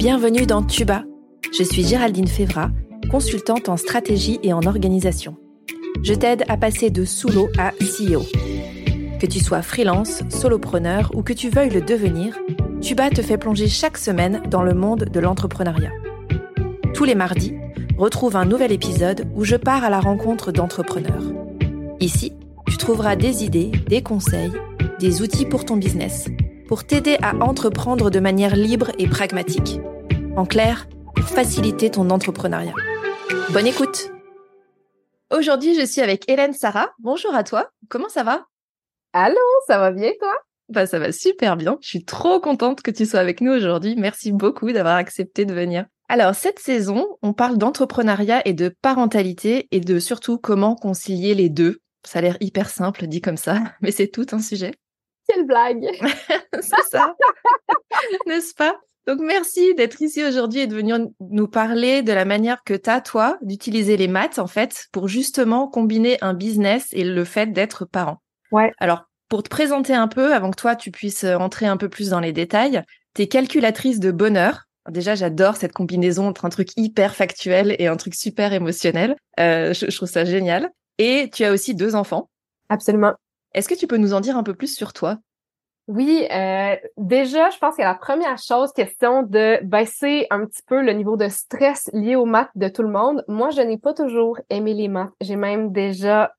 Bienvenue dans Tuba. Je suis Géraldine Févrat, consultante en stratégie et en organisation. Je t'aide à passer de sous-l'eau à CEO. Que tu sois freelance, solopreneur ou que tu veuilles le devenir, Tuba te fait plonger chaque semaine dans le monde de l'entrepreneuriat. Tous les mardis, retrouve un nouvel épisode où je pars à la rencontre d'entrepreneurs. Ici, tu trouveras des idées, des conseils, des outils pour ton business, pour t'aider à entreprendre de manière libre et pragmatique. En clair, pour faciliter ton entrepreneuriat. Bonne écoute! Aujourd'hui, je suis avec Hélène-Sarah. Bonjour à toi. Comment ça va? Allô, ça va bien toi? Ça va super bien. Je suis trop contente que tu sois avec nous aujourd'hui. Merci beaucoup d'avoir accepté de venir. Alors, cette saison, on parle d'entrepreneuriat et de parentalité et de surtout comment concilier les deux. Ça a l'air hyper simple dit comme ça, mais c'est tout un sujet. Quelle blague! C'est ça, n'est-ce pas? Donc, merci d'être ici aujourd'hui et de venir nous parler de la manière que t'as, toi, d'utiliser les maths, en fait, pour justement combiner un business et le fait d'être parent. Ouais. Alors, pour te présenter un peu, avant que toi, tu puisses entrer un peu plus dans les détails, t'es calculatrice de bonheur. Alors déjà, j'adore cette combinaison entre un truc hyper factuel et un truc super émotionnel. Je trouve ça génial. Et tu as aussi 2 enfants. Absolument. Est-ce que tu peux nous en dire un peu plus sur toi? Oui, déjà, je pense que la première chose, question de baisser un petit peu le niveau de stress lié aux maths de tout le monde. Moi, je n'ai pas toujours aimé les maths. J'ai même déjà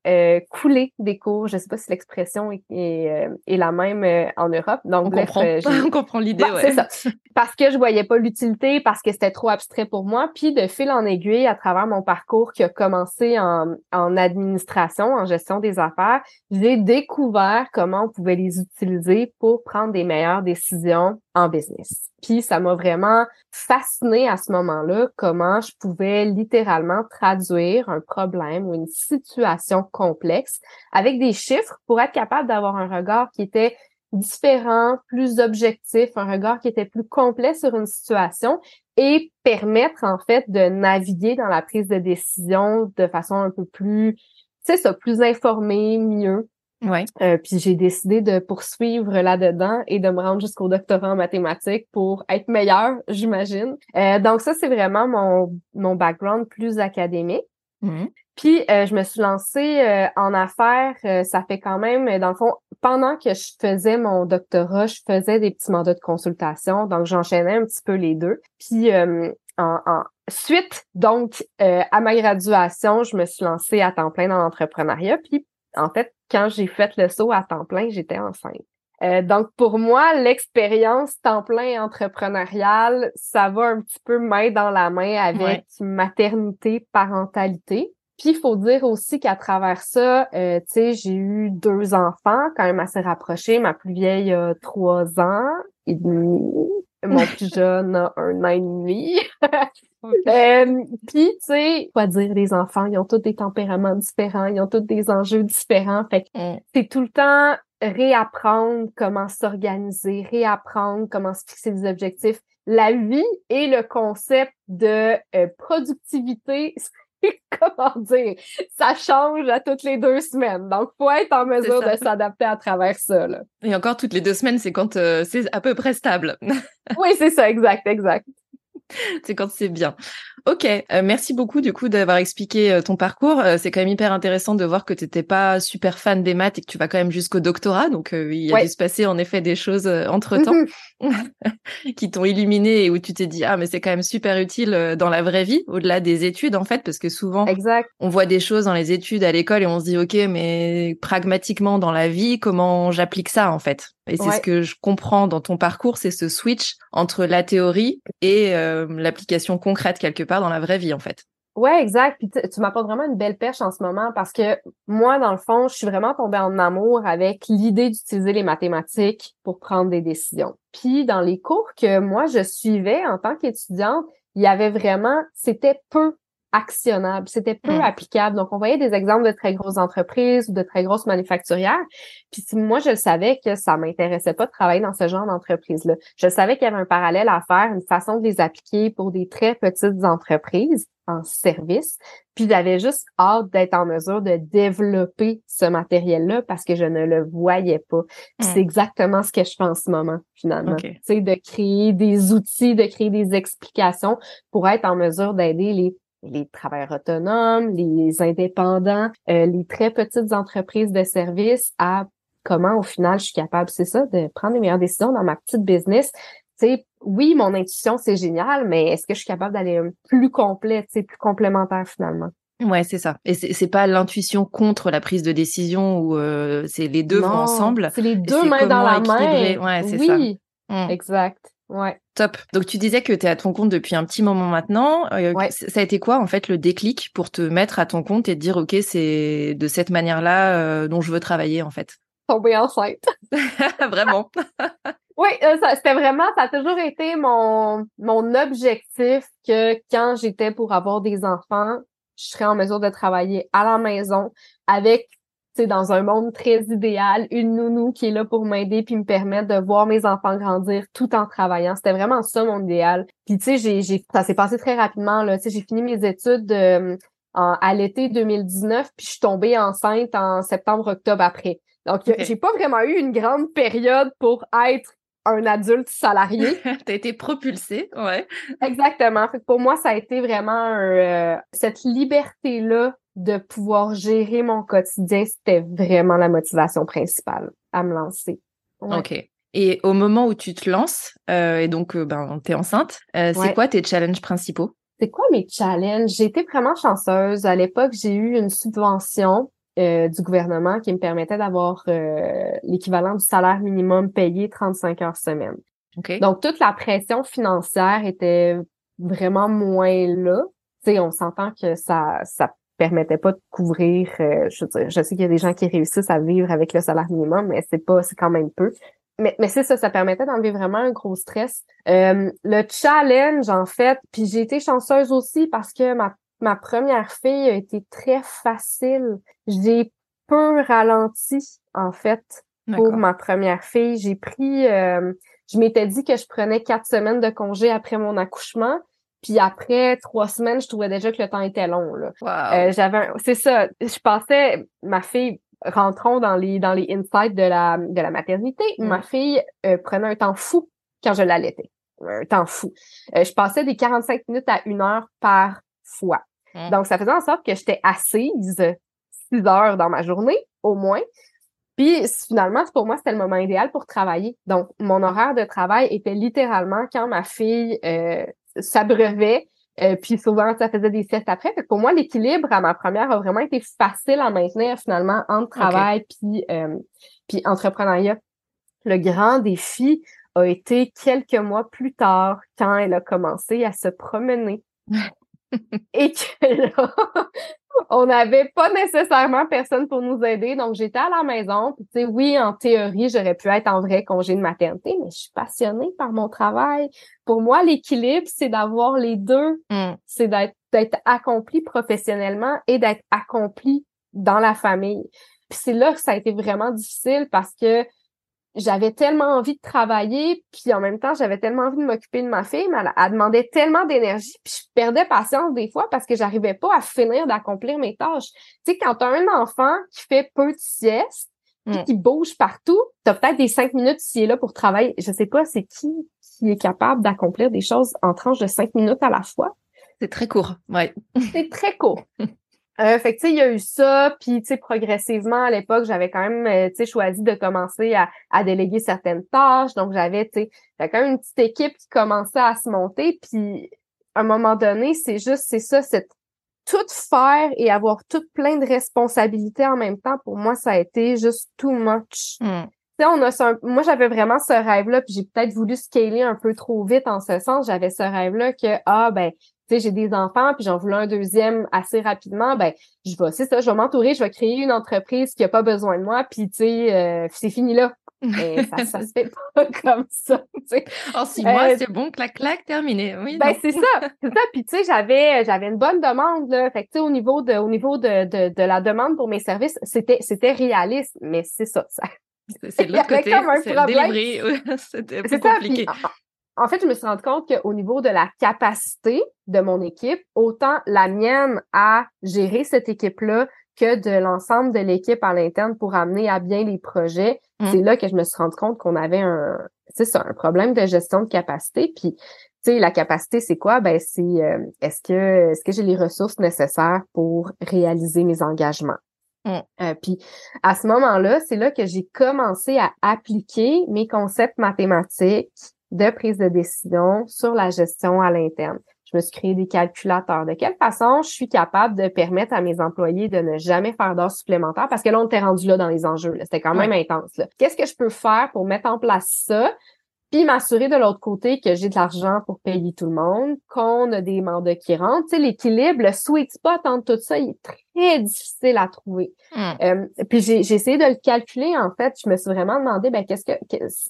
coulé des cours. Je sais pas si l'expression est la même en Europe. Donc, on comprend l'idée, ouais. C'est ça. Parce que je voyais pas l'utilité, parce que c'était trop abstrait pour moi. Puis, de fil en aiguille, à travers mon parcours qui a commencé en administration, en gestion des affaires, j'ai découvert comment on pouvait les utiliser pour prendre des meilleures décisions en business. Puis ça m'a vraiment fascinée à ce moment-là, comment je pouvais littéralement traduire un problème ou une situation complexe avec des chiffres pour être capable d'avoir un regard qui était différent, plus objectif, un regard qui était plus complet sur une situation et permettre en fait de naviguer dans la prise de décision de façon un peu plus, plus informée, mieux. Ouais. Puis j'ai décidé de poursuivre là-dedans et de me rendre jusqu'au doctorat en mathématiques pour être meilleure, j'imagine. Donc ça, c'est vraiment mon background plus académique. Mmh. Puis je me suis lancée en affaires, ça fait quand même, dans le fond, pendant que je faisais mon doctorat, je faisais des petits mandats de consultation, donc j'enchaînais un petit peu les deux. Puis ensuite, donc, à ma graduation, je me suis lancée à temps plein dans l'entrepreneuriat. Puis en fait, quand j'ai fait le saut à temps plein, j'étais enceinte. Donc, pour moi, l'expérience temps plein entrepreneuriale, ça va un petit peu main dans la main avec maternité, parentalité. Puis, il faut dire aussi qu'à travers ça, j'ai eu 2 enfants quand même assez rapprochés. Ma plus vieille a 3 ans et demi. Mon plus jeune a 1 an et demi. Puis, quoi dire, les enfants, ils ont tous des tempéraments différents, ils ont tous des enjeux différents. Fait que c'est tout le temps réapprendre comment s'organiser, réapprendre comment se fixer des objectifs. La vie et le concept de productivité, comment dire, ça change à toutes les 2 semaines. Donc, faut être en mesure de s'adapter à travers ça, là. Et encore, toutes les 2 semaines, c'est quand c'est à peu près stable. Oui, c'est ça, exact. C'est quand c'est bien. Ok, merci beaucoup du coup d'avoir expliqué ton parcours. C'est quand même hyper intéressant de voir que tu n'étais pas super fan des maths et que tu vas quand même jusqu'au doctorat. Donc, il a dû se passer en effet des choses entre-temps qui t'ont illuminé et où tu t'es dit « Ah, mais c'est quand même super utile dans la vraie vie, au-delà des études en fait. » Parce que souvent, on voit des choses dans les études à l'école et on se dit « Ok, mais pragmatiquement dans la vie, comment j'applique ça en fait ?» Et c'est ce que je comprends dans ton parcours, c'est ce switch entre la théorie et l'application concrète quelque part dans la vraie vie en fait. Ouais, exact. Puis tu m'apportes vraiment une belle perche en ce moment parce que moi, dans le fond, je suis vraiment tombée en amour avec l'idée d'utiliser les mathématiques pour prendre des décisions. Puis dans les cours que moi, je suivais en tant qu'étudiante, il y avait vraiment, c'était peu actionnable, c'était peu applicable. Donc, on voyait des exemples de très grosses entreprises ou de très grosses manufacturières. Puis moi, je le savais que ça m'intéressait pas de travailler dans ce genre d'entreprise-là. Je savais qu'il y avait un parallèle à faire, une façon de les appliquer pour des très petites entreprises en service. Puis j'avais juste hâte d'être en mesure de développer ce matériel-là parce que je ne le voyais pas. Puis c'est exactement ce que je fais en ce moment, finalement. Okay. Tu sais, de créer des outils, de créer des explications pour être en mesure d'aider les travailleurs autonomes, les indépendants, les très petites entreprises de services à comment, au final, je suis capable, c'est ça, de prendre les meilleures décisions dans ma petite business. Tu sais, oui, mon intuition, c'est génial, mais est-ce que je suis capable d'aller plus complète, tu sais, plus complémentaire, finalement? Ouais, c'est ça. Et c'est pas l'intuition contre la prise de décision où c'est les deux vont ensemble. C'est les deux mains dans la main. Ouais, c'est ça. Oui, exact. Ouais. Top. Donc, tu disais que tu es à ton compte depuis un petit moment maintenant. Ouais. Ça a été quoi, en fait, le déclic pour te mettre à ton compte et te dire, OK, c'est de cette manière-là dont je veux travailler, en fait? Tomber enceinte. Vraiment. Oui, c'était vraiment, ça a toujours été mon objectif que quand j'étais pour avoir des enfants, je serais en mesure de travailler à la maison avec... Tu sais, dans un monde très idéal, une nounou qui est là pour m'aider puis me permettre de voir mes enfants grandir tout en travaillant. C'était vraiment ça, mon idéal. Puis, tu sais, ça s'est passé très rapidement, là. Tu sais, j'ai fini mes études à l'été 2019 puis je suis tombée enceinte en septembre-octobre après. Donc, j'ai pas vraiment eu une grande période pour être un adulte salarié. T'as été propulsée, ouais. Exactement. Fait que pour moi, ça a été vraiment cette liberté-là de pouvoir gérer mon quotidien, c'était vraiment la motivation principale à me lancer. Ouais. OK. Et au moment où tu te lances, et donc t'es enceinte, c'est quoi tes challenges principaux? C'est quoi mes challenges? J'ai été vraiment chanceuse. À l'époque, j'ai eu une subvention du gouvernement qui me permettait d'avoir l'équivalent du salaire minimum payé 35 heures semaine. Okay. Donc, toute la pression financière était vraiment moins là. Tu sais, on s'entend que ça permettait pas de couvrir, je veux dire, je sais qu'il y a des gens qui réussissent à vivre avec le salaire minimum, mais c'est quand même peu. Mais c'est ça, ça permettait d'enlever vraiment un gros stress. Le challenge, en fait, puis j'ai été chanceuse aussi parce que ma première fille a été très facile. J'ai peu ralenti, en fait, pour ma première fille. J'ai pris, je m'étais dit que je prenais 4 semaines de congé après mon accouchement. Puis après 3 semaines, je trouvais déjà que le temps était long, là. Wow. C'est ça. Je passais, ma fille, rentrons dans les insights de la maternité. Ma fille prenait un temps fou quand je l'allaitais. Un temps fou. Je passais des 45 minutes à 1 heure par fois. Donc, ça faisait en sorte que j'étais assise 6 heures dans ma journée, au moins. Puis, finalement, pour moi, c'était le moment idéal pour travailler. Donc, mon horaire de travail était littéralement quand ma fille... s'abreuvait, puis souvent ça faisait des siestes après. Fait que pour moi, l'équilibre à ma première a vraiment été facile à maintenir finalement entre travail puis entrepreneuriat. Le grand défi a été quelques mois plus tard quand elle a commencé à se promener et que là, on n'avait pas nécessairement personne pour nous aider, donc j'étais à la maison. Puis tu sais, oui, en théorie, j'aurais pu être en vrai congé de maternité, mais je suis passionnée par mon travail. Pour moi, l'équilibre, c'est d'avoir les deux, c'est d'être accompli professionnellement et d'être accompli dans la famille. Puis c'est là que ça a été vraiment difficile parce que j'avais tellement envie de travailler, puis en même temps, j'avais tellement envie de m'occuper de ma fille, mais elle demandait tellement d'énergie, puis je perdais patience des fois parce que j'arrivais pas à finir d'accomplir mes tâches. Tu sais, quand t'as un enfant qui fait peu de sieste, puis qui bouge partout, t'as peut-être des 5 minutes ici et là pour travailler. Je sais pas, c'est qui est capable d'accomplir des choses en tranches de 5 minutes à la fois? C'est très court, ouais. C'est très court. Fait que tu sais, il y a eu ça, puis tu sais, progressivement, à l'époque, j'avais quand même, tu sais, choisi de commencer à déléguer certaines tâches, donc j'avais quand même une petite équipe qui commençait à se monter, puis à un moment donné, c'est tout faire et avoir tout plein de responsabilités en même temps, pour moi, ça a été juste too much. moi, j'avais vraiment ce rêve-là, puis j'ai peut-être voulu scaler un peu trop vite en ce sens. J'avais ce rêve-là que, j'ai des enfants, puis j'en voulais un deuxième assez rapidement, je vais m'entourer, je vais créer une entreprise qui a pas besoin de moi, puis c'est fini là. Mais ça se fait pas comme ça, tu sais. En 6 mois, c'est bon, clac, clac, terminé. Oui. C'est ça. Puis, j'avais une bonne demande, là. Fait que, au niveau de la demande pour mes services, c'était réaliste, mais c'est ça. C'est de l'autre côté, c'est délivré. C'était plus compliqué. Ça, puis, en fait, je me suis rendu compte qu'au niveau de la capacité de mon équipe, autant la mienne à gérer cette équipe-là que de l'ensemble de l'équipe à l'interne pour amener à bien les projets, c'est là que je me suis rendu compte qu'on avait un problème de gestion de capacité. Puis, tu sais, la capacité, c'est quoi? C'est est-ce que j'ai les ressources nécessaires pour réaliser mes engagements? Puis, à ce moment-là, c'est là que j'ai commencé à appliquer mes concepts mathématiques de prise de décision sur la gestion à l'interne. Je me suis créé des calculateurs. De quelle façon je suis capable de permettre à mes employés de ne jamais faire d'heures supplémentaires? Parce que là, on était rendu là dans les enjeux. Là. C'était quand même intense. Là. Qu'est-ce que je peux faire pour mettre en place ça? Puis m'assurer de l'autre côté que j'ai de l'argent pour payer tout le monde, qu'on a des mandats qui rentrent. Tu sais, l'équilibre, le sweet spot entre tout ça, il est très difficile à trouver. Puis j'ai essayé de le calculer, en fait. Je me suis vraiment demandé,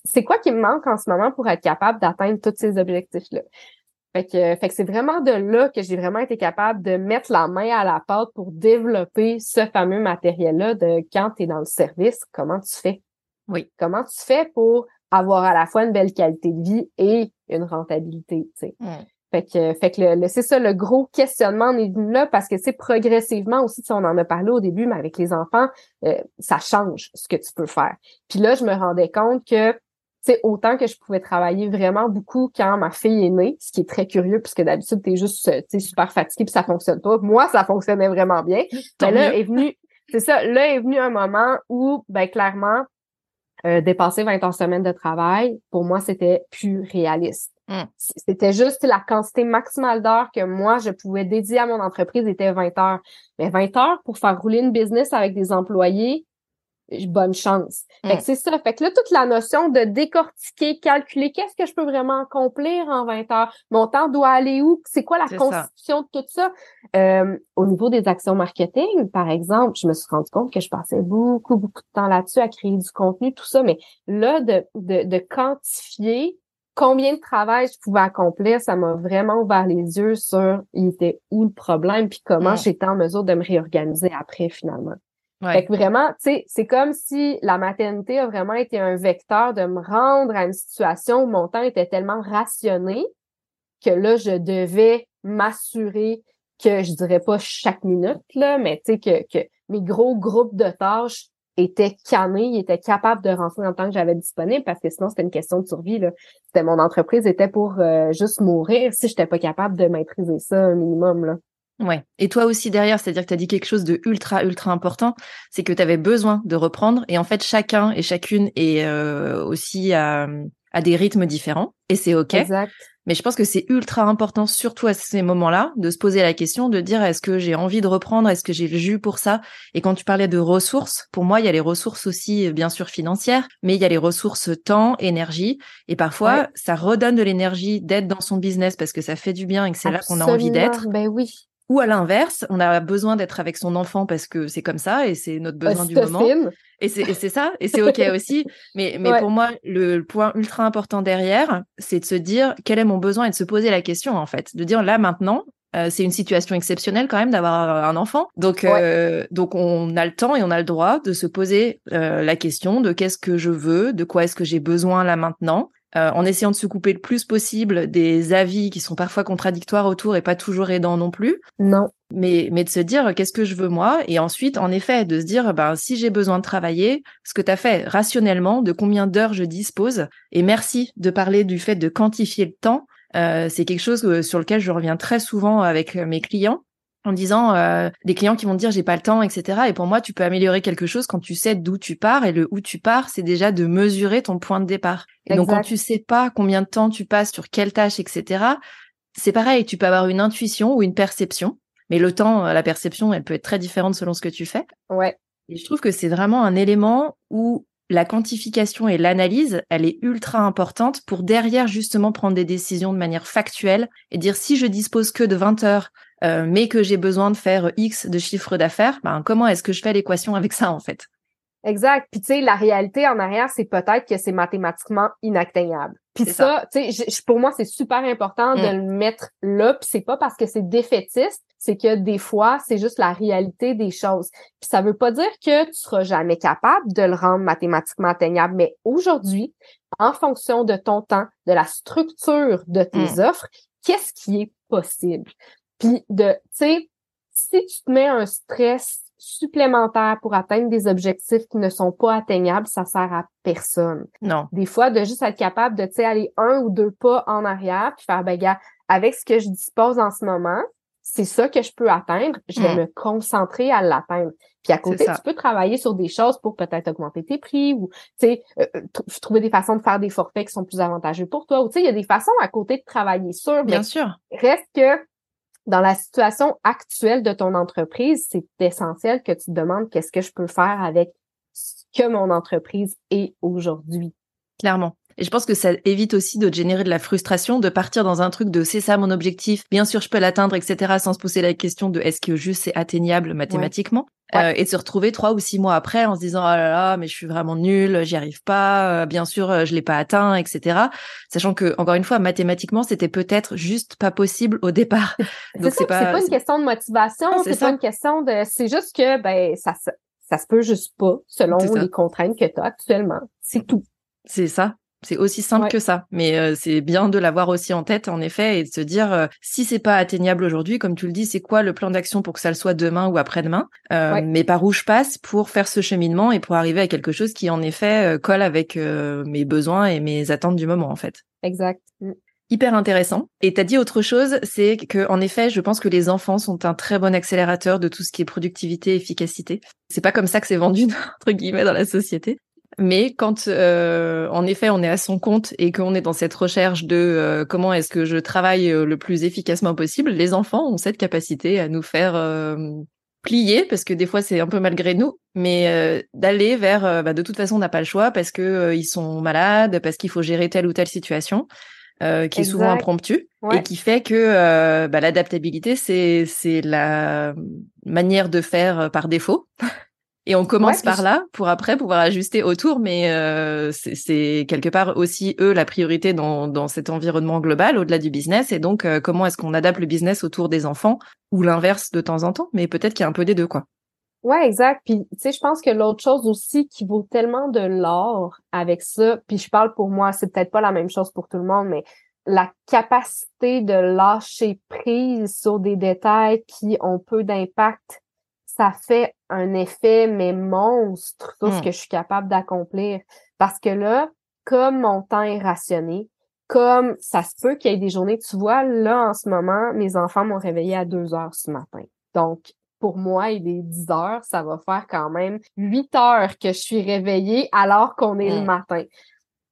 c'est quoi qui me manque en ce moment pour être capable d'atteindre tous ces objectifs-là? Fait que c'est vraiment de là que j'ai vraiment été capable de mettre la main à la pâte pour développer ce fameux matériel-là de quand tu es dans le service, comment tu fais? Oui. Comment tu fais pour avoir à la fois une belle qualité de vie et une rentabilité, tu sais. Fait que c'est ça, le gros questionnement en est venu là parce que, tu sais, progressivement aussi, on en a parlé au début, mais avec les enfants, ça change ce que tu peux faire. Puis là, je me rendais compte que tu sais, autant que je pouvais travailler vraiment beaucoup quand ma fille est née, ce qui est très curieux, puisque d'habitude, t'es juste, super fatiguée puis ça fonctionne pas. Moi, ça fonctionnait vraiment bien. Mais là, est venu un moment où, clairement, dépasser 20 heures semaine de travail, pour moi, c'était plus réaliste. C'était juste la quantité maximale d'heures que moi, je pouvais dédier à mon entreprise était 20 heures. Mais 20 heures pour faire rouler une business avec des employés, bonne chance. Fait que c'est ça. Fait que là, toute la notion de décortiquer, calculer, qu'est-ce que je peux vraiment accomplir en 20 heures? Mon temps doit aller où? C'est quoi la constitution de tout ça? Au niveau des actions marketing, par exemple, je me suis rendu compte que je passais beaucoup, beaucoup de temps là-dessus à créer du contenu, tout ça. Mais là, de quantifier combien de travail je pouvais accomplir, ça m'a vraiment ouvert les yeux sur il était où le problème puis comment j'étais en mesure de me réorganiser après, finalement. Ouais. Fait que vraiment, tu sais, c'est comme si la maternité a vraiment été un vecteur de me rendre à une situation où mon temps était tellement rationné que là, je devais m'assurer que, je dirais pas chaque minute, là, mais tu sais, que mes gros groupes de tâches étaient cannés, ils étaient capables de rentrer dans le temps que j'avais disponible parce que sinon, c'était une question de survie, là. C'était mon entreprise était pour juste mourir si j'étais pas capable de maîtriser ça un minimum, là. Ouais. Et toi aussi derrière, c'est-à-dire que tu as dit quelque chose de ultra, ultra important, c'est que tu avais besoin de reprendre et en fait chacun et chacune est aussi à des rythmes différents et c'est OK. Exact. Mais je pense que c'est ultra important, surtout à ces moments-là, de se poser la question, de dire est-ce que j'ai envie de reprendre, est-ce que j'ai le jus pour ça? Et quand tu parlais de ressources, pour moi, il y a les ressources aussi, bien sûr, financières, mais il y a les ressources temps, énergie. Et parfois, ça redonne de l'énergie d'être dans son business parce que ça fait du bien et que c'est là qu'on a envie d'être. Ben oui. Ou à l'inverse, on a besoin d'être avec son enfant parce que c'est comme ça et c'est notre besoin du moment. Et c'est ça, et c'est OK aussi. Mais pour moi, le point ultra important derrière, c'est de se dire quel est mon besoin et de se poser la question, en fait. De dire là, maintenant, c'est une situation exceptionnelle quand même d'avoir un enfant. Donc, on a le temps et on a le droit de se poser la question de qu'est-ce que je veux, de quoi est-ce que j'ai besoin là maintenant. En essayant de se couper le plus possible des avis qui sont parfois contradictoires autour et pas toujours aidants non plus. Non. Mais de se dire qu'est-ce que je veux moi et ensuite en effet de se dire si j'ai besoin de travailler, ce que t'as fait rationnellement, de combien d'heures je dispose et merci de parler du fait de quantifier le temps. C'est quelque chose sur lequel je reviens très souvent avec mes clients. En disant des clients qui vont te dire j'ai pas le temps, etc. Et pour moi, tu peux améliorer quelque chose quand tu sais d'où tu pars. Et le où tu pars, c'est déjà de mesurer ton point de départ. Et donc, quand tu sais pas combien de temps tu passes sur quelle tâche, etc., c'est pareil, tu peux avoir une intuition ou une perception. Mais le temps, la perception, elle peut être très différente selon ce que tu fais. Ouais. Et je trouve que c'est vraiment un élément où la quantification et l'analyse, elle est ultra importante pour derrière justement prendre des décisions de manière factuelle et dire si je dispose que de 20 heures, mais que j'ai besoin de faire X de chiffre d'affaires, ben, comment est-ce que je fais l'équation avec ça en fait? Exact. Puis tu sais, la réalité en arrière, c'est peut-être que c'est mathématiquement inatteignable. Puis ça, tu sais, pour moi, c'est super important de le mettre là. Puis c'est pas parce que c'est défaitiste, c'est que des fois, c'est juste la réalité des choses. Puis ça veut pas dire que tu seras jamais capable de le rendre mathématiquement atteignable. Mais aujourd'hui, en fonction de ton temps, de la structure de tes offres, qu'est-ce qui est possible? Puis de, tu sais, si tu te mets un stress supplémentaire pour atteindre des objectifs qui ne sont pas atteignables, ça sert à personne. Non. Des fois, de juste être capable de, tu sais, aller un ou deux pas en arrière puis faire, ben gars, avec ce que je dispose en ce moment, c'est ça que je peux atteindre, je vais me concentrer à l'atteindre. Puis à côté, tu peux travailler sur des choses pour peut-être augmenter tes prix ou, tu sais, trouver des façons de faire des forfaits qui sont plus avantageux pour toi. Ou, tu sais, il y a des façons à côté de travailler sur. Bien sûr. Reste que dans la situation actuelle de ton entreprise, c'est essentiel que tu te demandes qu'est-ce que je peux faire avec ce que mon entreprise est aujourd'hui. Clairement. Et je pense que ça évite aussi de générer de la frustration, de partir dans un truc de « c'est ça mon objectif, bien sûr je peux l'atteindre, etc. » sans se poser la question de « est-ce que juste c'est atteignable mathématiquement ?» et de se retrouver 3 ou 6 mois après en se disant « ah là là, mais je suis vraiment nulle, j'y arrive pas, bien sûr je l'ai pas atteint, etc. » Sachant que, encore une fois, mathématiquement, c'était peut-être juste pas possible au départ. Donc, c'est pas une question de motivation, c'est pas une question de... C'est juste que ben ça se peut juste pas selon les contraintes que tu as actuellement. C'est tout. C'est ça. C'est aussi simple que ça, mais c'est bien de l'avoir aussi en tête, en effet, et de se dire si c'est pas atteignable aujourd'hui, comme tu le dis, c'est quoi le plan d'action pour que ça le soit demain ou après-demain, mais par où je passe pour faire ce cheminement et pour arriver à quelque chose qui, en effet, colle avec mes besoins et mes attentes du moment, en fait. Exact. Hyper intéressant. Et t'as dit autre chose, c'est que, en effet, je pense que les enfants sont un très bon accélérateur de tout ce qui est productivité, efficacité. C'est pas comme ça que c'est vendu, entre guillemets, dans la société. Mais quand, en effet, on est à son compte et qu'on est dans cette recherche de comment est-ce que je travaille le plus efficacement possible, les enfants ont cette capacité à nous faire plier, parce que des fois, c'est un peu malgré nous, mais d'aller vers de toute façon, on n'a pas le choix parce que ils sont malades, parce qu'il faut gérer telle ou telle situation. Qui est souvent impromptu et qui fait que l'adaptabilité, c'est la manière de faire par défaut. Et on commence par là pour après pouvoir ajuster autour, mais c'est quelque part aussi, eux, la priorité dans cet environnement global, au-delà du business. Et donc, comment est-ce qu'on adapte le business autour des enfants ou l'inverse de temps en temps, mais peut-être qu'il y a un peu des deux, quoi. Ouais, exact. Puis, tu sais, je pense que l'autre chose aussi qui vaut tellement de l'or avec ça, puis je parle pour moi, c'est peut-être pas la même chose pour tout le monde, mais la capacité de lâcher prise sur des détails qui ont peu d'impact, ça fait un effet, mais monstre, tout ce que je suis capable d'accomplir. Parce que là, comme mon temps est rationné, comme ça se peut qu'il y ait des journées, tu vois, là, en ce moment, mes enfants m'ont réveillée à 2 heures ce matin. Donc, pour moi, il est 10 heures, ça va faire quand même 8 heures que je suis réveillée alors qu'on est le matin.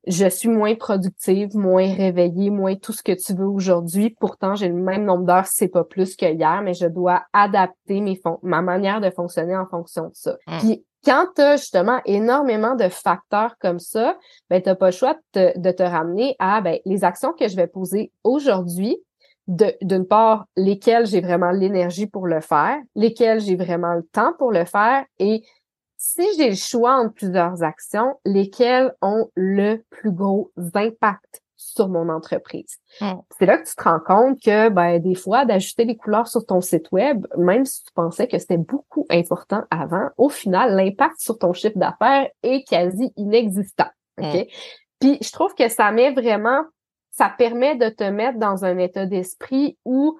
Je suis moins productive, moins réveillée, moins tout ce que tu veux aujourd'hui. Pourtant, j'ai le même nombre d'heures, c'est pas plus que hier, mais je dois adapter ma manière de fonctionner en fonction de ça. Puis, quand t'as justement énormément de facteurs comme ça, ben t'as pas le choix de te ramener à les actions que je vais poser aujourd'hui. D'une part, lesquelles j'ai vraiment l'énergie pour le faire, lesquelles j'ai vraiment le temps pour le faire, et si j'ai le choix entre plusieurs actions, lesquelles ont le plus gros impact sur mon entreprise. C'est là que tu te rends compte que des fois, d'ajuster les couleurs sur ton site web, même si tu pensais que c'était beaucoup important avant, au final, l'impact sur ton chiffre d'affaires est quasi inexistant. Okay? Puis, je trouve que ça permet de te mettre dans un état d'esprit où,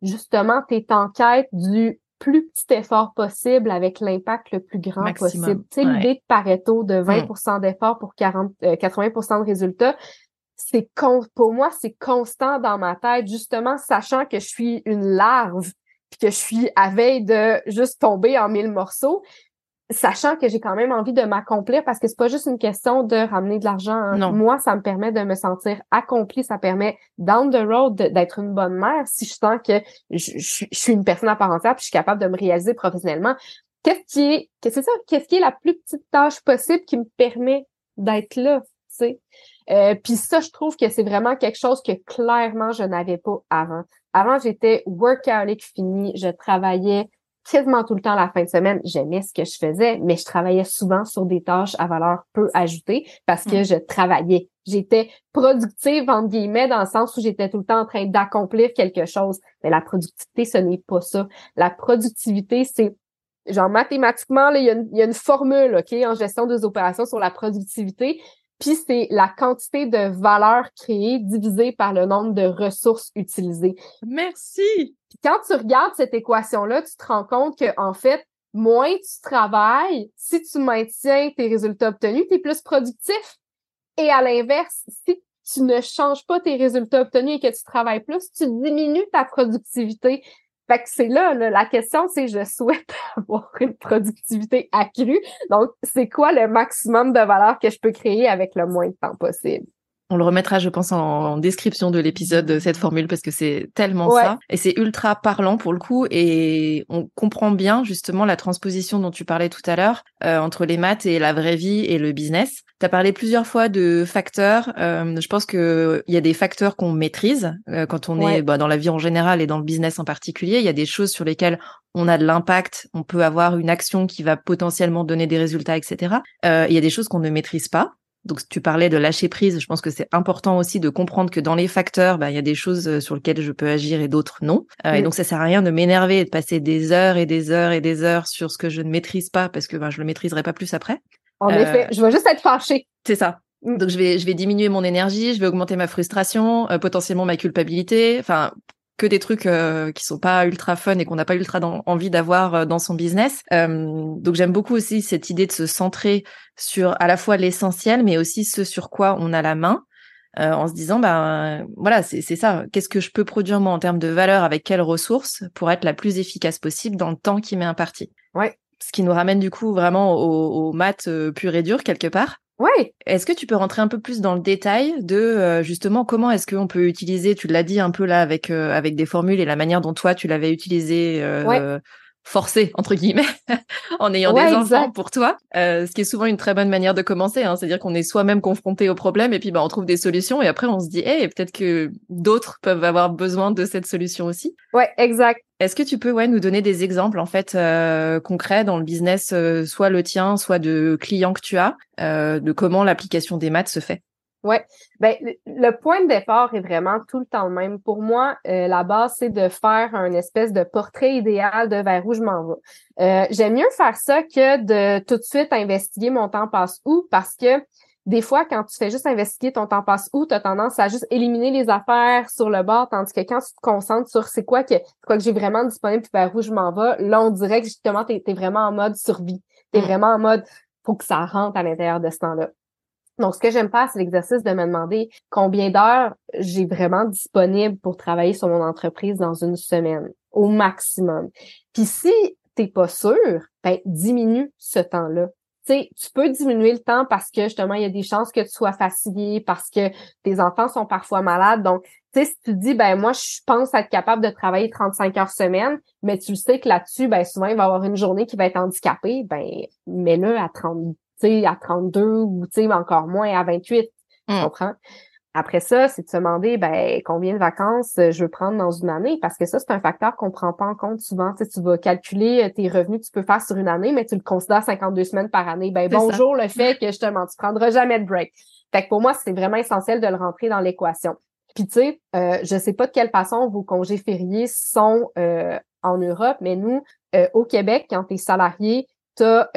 justement, tu es en quête du plus petit effort possible avec l'impact le plus grand maximum possible. Tu sais, l'idée de Pareto de 20% d'effort pour 80% de résultats, pour moi, c'est constant dans ma tête, justement, sachant que je suis une larve puis que je suis à veille de juste tomber en 1000 morceaux, sachant que j'ai quand même envie de m'accomplir parce que c'est pas juste une question de ramener de l'argent. Hein. Moi, ça me permet de me sentir accomplie, ça permet down the road d'être une bonne mère si je sens que je suis une personne à part entière puis je suis capable de me réaliser professionnellement. Qu'est-ce qui est la plus petite tâche possible qui me permet d'être là, tu sais? Puis ça, je trouve que c'est vraiment quelque chose que clairement je n'avais pas avant. Avant, j'étais workaholic fini, je travaillais quasiment tout le temps la fin de semaine. J'aimais ce que je faisais, mais je travaillais souvent sur des tâches à valeur peu ajoutée parce que je travaillais. J'étais productive, entre guillemets, dans le sens où j'étais tout le temps en train d'accomplir quelque chose. Mais la productivité, ce n'est pas ça. La productivité, c'est genre mathématiquement, là, il y a une formule, OK, en gestion des opérations sur la productivité. Puis c'est la quantité de valeur créée divisée par le nombre de ressources utilisées. Merci! Puis quand tu regardes cette équation-là, tu te rends compte que en fait, moins tu travailles, si tu maintiens tes résultats obtenus, tu es plus productif. Et à l'inverse, si tu ne changes pas tes résultats obtenus et que tu travailles plus, tu diminues ta productivité. Fait que c'est là, la question, c'est je souhaite avoir une productivité accrue. Donc, c'est quoi le maximum de valeur que je peux créer avec le moins de temps possible? On le remettra, je pense, en description de l'épisode, de cette formule, parce que c'est tellement ça. Et c'est ultra parlant pour le coup. Et on comprend bien, justement, la transposition dont tu parlais tout à l'heure, entre les maths et la vraie vie et le business. T'as parlé plusieurs fois de facteurs. Je pense que il y a des facteurs qu'on maîtrise quand on est dans la vie en général et dans le business en particulier. Il y a des choses sur lesquelles on a de l'impact, on peut avoir une action qui va potentiellement donner des résultats, etc. Il y a des choses qu'on ne maîtrise pas. Donc, tu parlais de lâcher prise. Je pense que c'est important aussi de comprendre que dans les facteurs, il y a des choses sur lesquelles je peux agir et d'autres non. Et donc, ça sert à rien de m'énerver et de passer des heures et des heures et des heures sur ce que je ne maîtrise pas parce que je le maîtriserai pas plus après. En effet, je vais juste être fâchée. C'est ça. Donc, je vais diminuer mon énergie, je vais augmenter ma frustration, potentiellement ma culpabilité. Enfin, que des trucs qui sont pas ultra fun et qu'on n'a pas ultra envie d'avoir dans son business. Donc, j'aime beaucoup aussi cette idée de se centrer sur à la fois l'essentiel, mais aussi ce sur quoi on a la main, en se disant, voilà, c'est ça. Qu'est-ce que je peux produire, moi, en termes de valeur, avec quelles ressources pour être la plus efficace possible dans le temps qui m'est imparti. Ouais. Ce qui nous ramène, du coup, vraiment aux maths pur et dur, quelque part. Oui. Est-ce que tu peux rentrer un peu plus dans le détail de justement comment est-ce qu'on peut utiliser, tu l'as dit un peu là avec des formules et la manière dont toi tu l'avais utilisé forcé entre guillemets en ayant des enfants pour toi, ce qui est souvent une très bonne manière de commencer, hein, c'est-à-dire qu'on est soi-même confronté au problème et puis on trouve des solutions et après on se dit peut-être que d'autres peuvent avoir besoin de cette solution aussi. Ouais, exact. Est-ce que tu peux nous donner des exemples en fait concrets dans le business, soit le tien, soit de clients que tu as, de comment l'application des maths se fait? Ouais, le point de départ est vraiment tout le temps le même. Pour moi, la base, c'est de faire un espèce de portrait idéal de vers où je m'en vais. J'aime mieux faire ça que de tout de suite investiguer mon temps passe où, parce que des fois, quand tu fais juste investiguer ton temps passe où, tu as tendance à juste éliminer les affaires sur le bord, tandis que quand tu te concentres sur c'est quoi que j'ai vraiment disponible puis vers où je m'en vais, là, on dirait que justement, t'es vraiment en mode survie. T'es vraiment en mode, faut que ça rentre à l'intérieur de ce temps-là. Donc, ce que j'aime faire, c'est l'exercice de me demander combien d'heures j'ai vraiment disponible pour travailler sur mon entreprise dans une semaine, au maximum. Puis si t'es pas sûr, diminue ce temps-là. Tu sais, tu peux diminuer le temps parce que, justement, il y a des chances que tu sois fatigué, parce que tes enfants sont parfois malades. Donc, tu sais, si tu te dis, moi, je pense être capable de travailler 35 heures semaine, mais tu le sais que là-dessus, souvent, il va y avoir une journée qui va être handicapée, mets-le à 30. À 32 ou encore moins à 28, tu comprends? Après ça, c'est de se demander combien de vacances je veux prendre dans une année, parce que ça, c'est un facteur qu'on prend pas en compte souvent. T'sais, tu vas calculer tes revenus que tu peux faire sur une année, mais tu le considères 52 semaines par année. Bonjour, le fait que justement, tu prendras jamais de break. Fait que pour moi, c'est vraiment essentiel de le rentrer dans l'équation. Puis je sais pas de quelle façon vos congés fériés sont en Europe, mais nous, au Québec, quand t'es salarié, t'as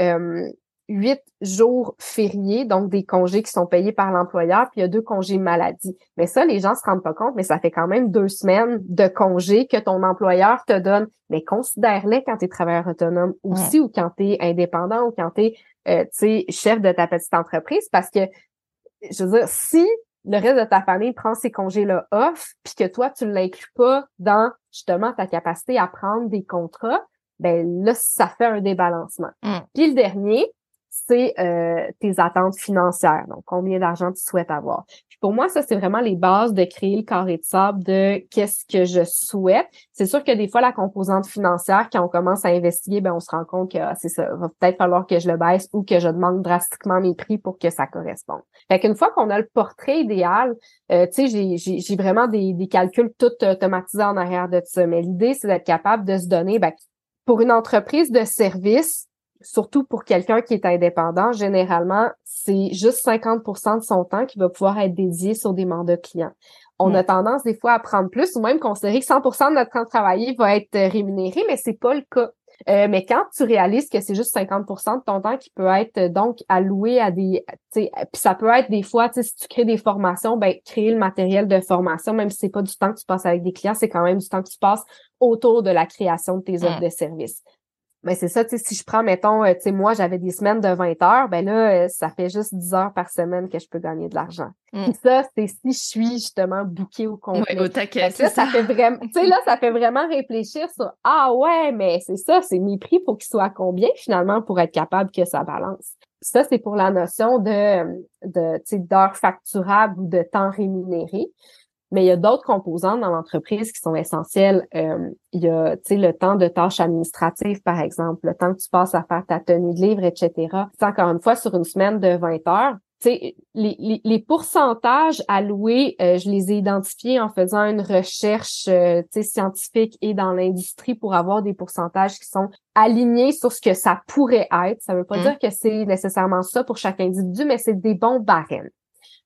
8 jours fériés, donc des congés qui sont payés par l'employeur, puis il y a 2 congés maladie. Mais ça, les gens se rendent pas compte, mais ça fait quand même 2 semaines de congés que ton employeur te donne. Mais considère-les quand tu es travailleur autonome aussi, ou quand tu es indépendant, ou quand tu es chef de ta petite entreprise, parce que, je veux dire, si le reste de ta famille prend ces congés-là off, puis que toi, tu ne l'inclus pas dans, justement, ta capacité à prendre des contrats, là, ça fait un débalancement. Puis le dernier, c'est tes attentes financières. Donc, combien d'argent tu souhaites avoir. Puis pour moi, ça, c'est vraiment les bases de créer le carré de sable de qu'est-ce que je souhaite. C'est sûr que des fois, la composante financière, quand on commence à investiguer, ben on se rend compte que c'est ça, va peut-être falloir que je le baisse ou que je demande drastiquement mes prix pour que ça corresponde. Fait qu'une fois qu'on a le portrait idéal, tu sais, j'ai vraiment des calculs tout automatisés en arrière de ça. Mais l'idée, c'est d'être capable de se donner, ben, pour une entreprise de service, surtout pour quelqu'un qui est indépendant, généralement, c'est juste 50% de son temps qui va pouvoir être dédié sur des mandats clients. On a tendance des fois à prendre plus ou même considérer que 100% de notre temps travaillé va être rémunéré, mais c'est pas le cas. Mais quand tu réalises que c'est juste 50% de ton temps qui peut être donc alloué à des, tu sais, puis ça peut être des fois, tu sais, si tu crées des formations, ben créer le matériel de formation, même si c'est pas du temps que tu passes avec des clients, c'est quand même du temps que tu passes autour de la création de tes offres de services. Mais c'est ça, tu sais, si je prends, mettons, tu sais, moi, j'avais des semaines de 20 heures, ben là, ça fait juste 10 heures par semaine que je peux gagner de l'argent. Et ça, c'est si je suis, justement, bookée au complet. Ouais, au taquet, c'est ça. Ça fait vraiment, tu sais, là, ça fait vraiment réfléchir sur, ah ouais, mais c'est ça, c'est mes prix pour qu'ils soient à combien, finalement, pour être capable que ça balance. Ça, c'est pour la notion de tu sais, d'heures facturables ou de temps rémunéré. Mais il y a d'autres composantes dans l'entreprise qui sont essentielles. Il y a, tu sais, le temps de tâches administratives, par exemple, le temps que tu passes à faire ta tenue de livre, etc. C'est encore une fois, sur une semaine de 20 heures, tu sais, les pourcentages alloués, je les ai identifiés en faisant une recherche, tu sais, scientifique et dans l'industrie pour avoir des pourcentages qui sont alignés sur ce que ça pourrait être. Ça veut pas dire que c'est nécessairement ça pour chaque individu, mais c'est des bons barèmes.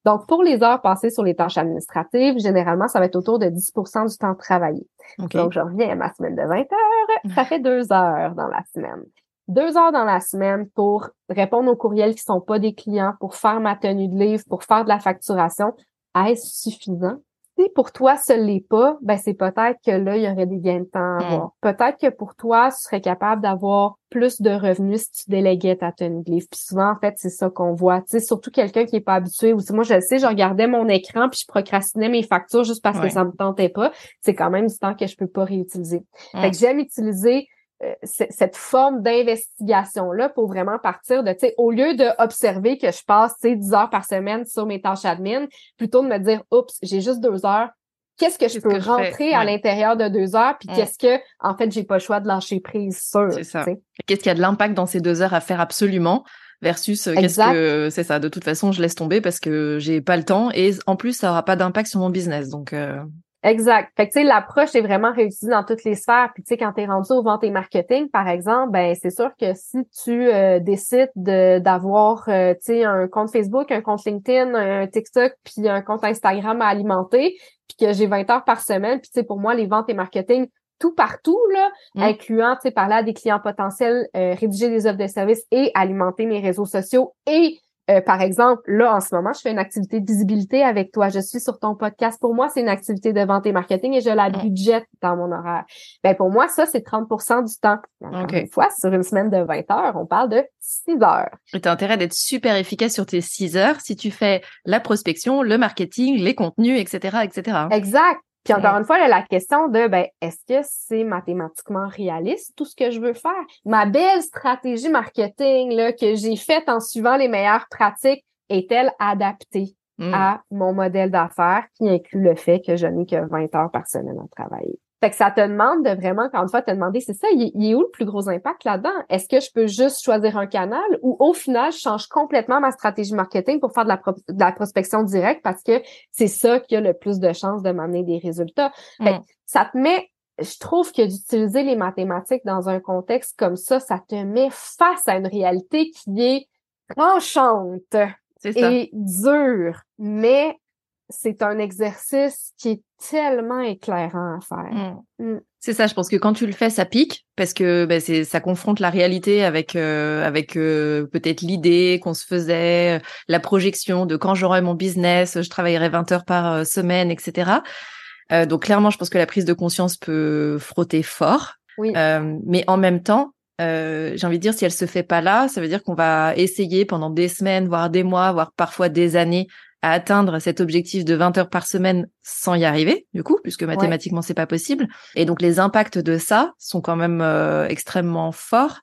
Donc, pour les heures passées sur les tâches administratives, généralement, ça va être autour de 10% du temps travaillé. Okay. Donc, je reviens à ma semaine de 20 heures. Ça fait 2 heures dans la semaine. 2 heures dans la semaine pour répondre aux courriels qui sont pas des clients, pour faire ma tenue de livre, pour faire de la facturation. Est-ce suffisant? Si pour toi, ça l'est pas, ben c'est peut-être que là, il y aurait des gains de temps à avoir. Peut-être que pour toi, tu serais capable d'avoir plus de revenus si tu déléguais ta tenue de livre. Puis souvent, en fait, c'est ça qu'on voit. Tu sais, surtout quelqu'un qui est pas habitué. Ou moi, je le sais, je regardais mon écran puis je procrastinais mes factures juste parce que ça me tentait pas. C'est quand même du temps que je peux pas réutiliser. Fait que j'aime utiliser cette forme d'investigation-là pour vraiment partir de, tu sais, au lieu d'observer que je passe, tu sais, 10 heures par semaine sur mes tâches admin, plutôt de me dire, oups, j'ai juste 2 heures, qu'est-ce que je peux rentrer à l'intérieur de 2 heures, puis qu'est-ce que, en fait, j'ai pas le choix de lâcher prise sur, c'est ça. T'sais. Qu'est-ce qu'il y a de l'impact dans ces 2 heures à faire absolument versus qu'est-ce que, c'est ça, de toute façon, je laisse tomber parce que j'ai pas le temps et en plus, ça aura pas d'impact sur mon business, donc... Exact. Fait que, tu sais, l'approche est vraiment réussie dans toutes les sphères. Puis, tu sais, quand t'es rendu aux ventes et marketing, par exemple, ben c'est sûr que si tu décides d'avoir, tu sais, un compte Facebook, un compte LinkedIn, un TikTok, puis un compte Instagram à alimenter, puis que j'ai 20 heures par semaine, puis tu sais, pour moi, les ventes et marketing, tout partout, là, incluant, tu sais, parler à des clients potentiels, rédiger des offres de services et alimenter mes réseaux sociaux et... par exemple, là, en ce moment, je fais une activité de visibilité avec toi. Je suis sur ton podcast. Pour moi, c'est une activité de vente et marketing et je la budgète dans mon horaire. Ben, pour moi, ça, c'est 30% du temps. Encore une fois, sur une semaine de 20 heures, on parle de 6 heures. Et t'as intérêt d'être super efficace sur tes 6 heures si tu fais la prospection, le marketing, les contenus, etc., etc. Exact. Puis encore une fois, là, la question de, ben, est-ce que c'est mathématiquement réaliste tout ce que je veux faire? Ma belle stratégie marketing là que j'ai faite en suivant les meilleures pratiques est-elle adaptée à mon modèle d'affaires qui inclut le fait que je n'ai que 20 heures par semaine à travailler? Fait que ça te demande de vraiment, encore une fois, te demander, c'est ça, il est où le plus gros impact là-dedans? Est-ce que je peux juste choisir un canal ou au final, je change complètement ma stratégie marketing pour faire de la prospection directe parce que c'est ça qui a le plus de chances de m'amener des résultats? Fait que ça te met, je trouve que d'utiliser les mathématiques dans un contexte comme ça, ça te met face à une réalité qui est tranchante et dure, mais... c'est un exercice qui est tellement éclairant à faire. C'est ça, je pense que quand tu le fais, ça pique parce que ben, ça confronte la réalité avec peut-être l'idée qu'on se faisait, la projection de quand j'aurai mon business, je travaillerai 20 heures par semaine, etc. Donc clairement, je pense que la prise de conscience peut frotter fort. Oui. Mais en même temps, j'ai envie de dire, si elle se fait pas là, ça veut dire qu'on va essayer pendant des semaines, voire des mois, voire parfois des années à atteindre cet objectif de 20 heures par semaine sans y arriver, du coup, puisque mathématiquement, c'est pas possible. Et donc, les impacts de ça sont quand même extrêmement forts.